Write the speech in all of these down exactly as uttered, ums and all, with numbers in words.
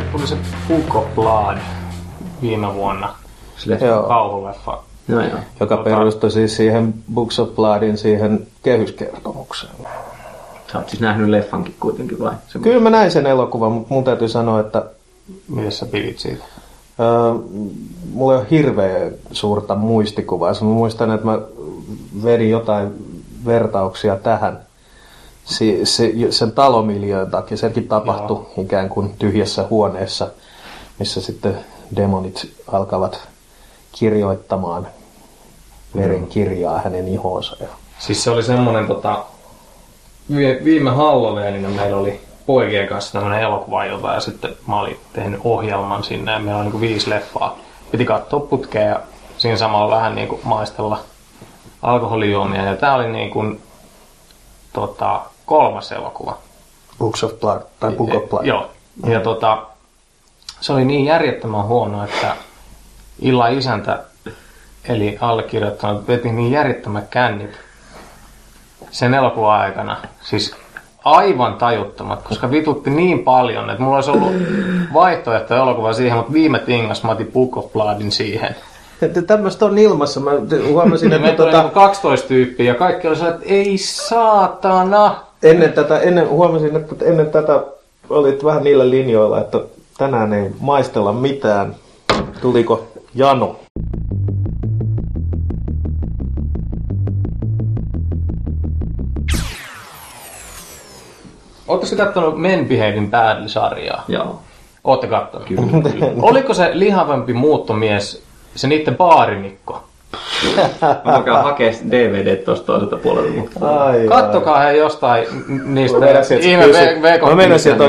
sitten tuli se Book of Blood viime vuonna. Sille kauhuleffa. No, joo. Joka tota... perustui siis siihen Book of Bloodin siihen kehyskertomukseen. Sä oot siis nähnyt leffankin kuitenkin vai? Semmoinen. Kyllä mä näin sen elokuvan, mutta mun täytyy sanoa, että... Miten sä pidit siitä? Öö, mulla ei ole hirveän suurta muistikuvaa. Mä muistan, että mä vedin jotain vertauksia tähän. Se, se, sen talomiljöön takia. Senkin tapahtui Joo. ikään kuin tyhjässä huoneessa, missä sitten demonit alkavat kirjoittamaan veren kirjaa hänen ihoonsa. Siis se oli semmoinen... Tota... Viime Halloweenina meillä oli poikien kanssa tämmöinen elokuva-ilta ja sitten mä olin tehnyt ohjelman sinne ja meillä oli niinku viisi leffaa. Piti katsoa putkea ja siinä samalla vähän niinku maistella alkoholijuomia. Ja tää oli niinku, tota, kolmas elokuva. Book of Blood tai Book of Blood. Joo. Ja tota, se oli niin järjettömän huono, että illan isäntä eli allekirjoittanut veti niin järjettömän kännit sen elokuvan aikana. Siis aivan tajuttomat, koska vitutti niin paljon, että mulla olisi ollut vaihtoehto elokuva siihen, mutta viime tingas mä otin Book of Bloodin siihen. Tämmöistä on ilmassa. Mä huomasin, että... Tuota... kaksitoista tyyppiä ja kaikki oli sellainen, että ei saatana! Ennen tätä, ennen, huomasin, että ennen tätä olit vähän niillä linjoilla, että tänään ei maistella mitään. Tuliko jano? Oletteko kattonut Men Behaving Badly-sarjaa? Joo. Ootte kattonut? Kyllä, kyllä. Oliko se lihavampi muuttomies, se niitten baarinikko? Mä alkaa hakea D V D tosta toiselta puolelta. Kattokaa he jostain niistä ihme vekottamisista. Mä menen sieltä,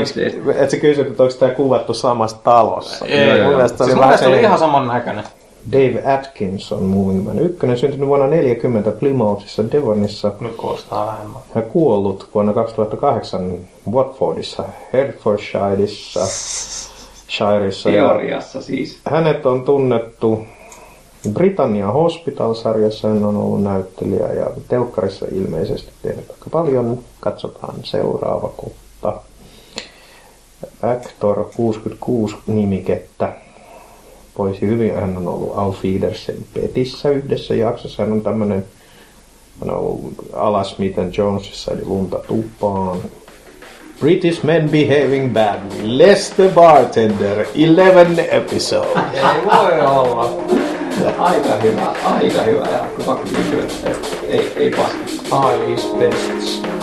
että sä kysyt, että onko tää kuvattu samassa talossa. Ei, mun mielestä se oli ihan saman näköinen. Dave Atkinson muun ykkönen, syntynyt vuonna tuhatyhdeksänsataaneljäkymmentä Plymouthissa, Devonissa. Nyt koostaa vähemmän. Hän kuollut vuonna kaksituhattakahdeksan Watfordissa, Hertfordshireissa. Shiressa. Teoriassa siis. Hänet on tunnettu Britannia Hospital-sarjassa, hän on ollut näyttelijä ja telkkarissa ilmeisesti tehnyt aika paljon. Katsotaan seuraava kohta. Actor kuusikymmentäkuusi nimikettä. Poisi hyvin. Hän on ollut Al Fiedersen Petissä yhdessä jaksossa. Hän on tämmönen, hän on ollut Alas Smith and Jonesissa, eli Lunta tupaan. British Men Behaving Badly. Less the Bartender. eleven episode. Ei voi olla. Aika hyvä. Aika hyvä. Ei, ei paska. I is best.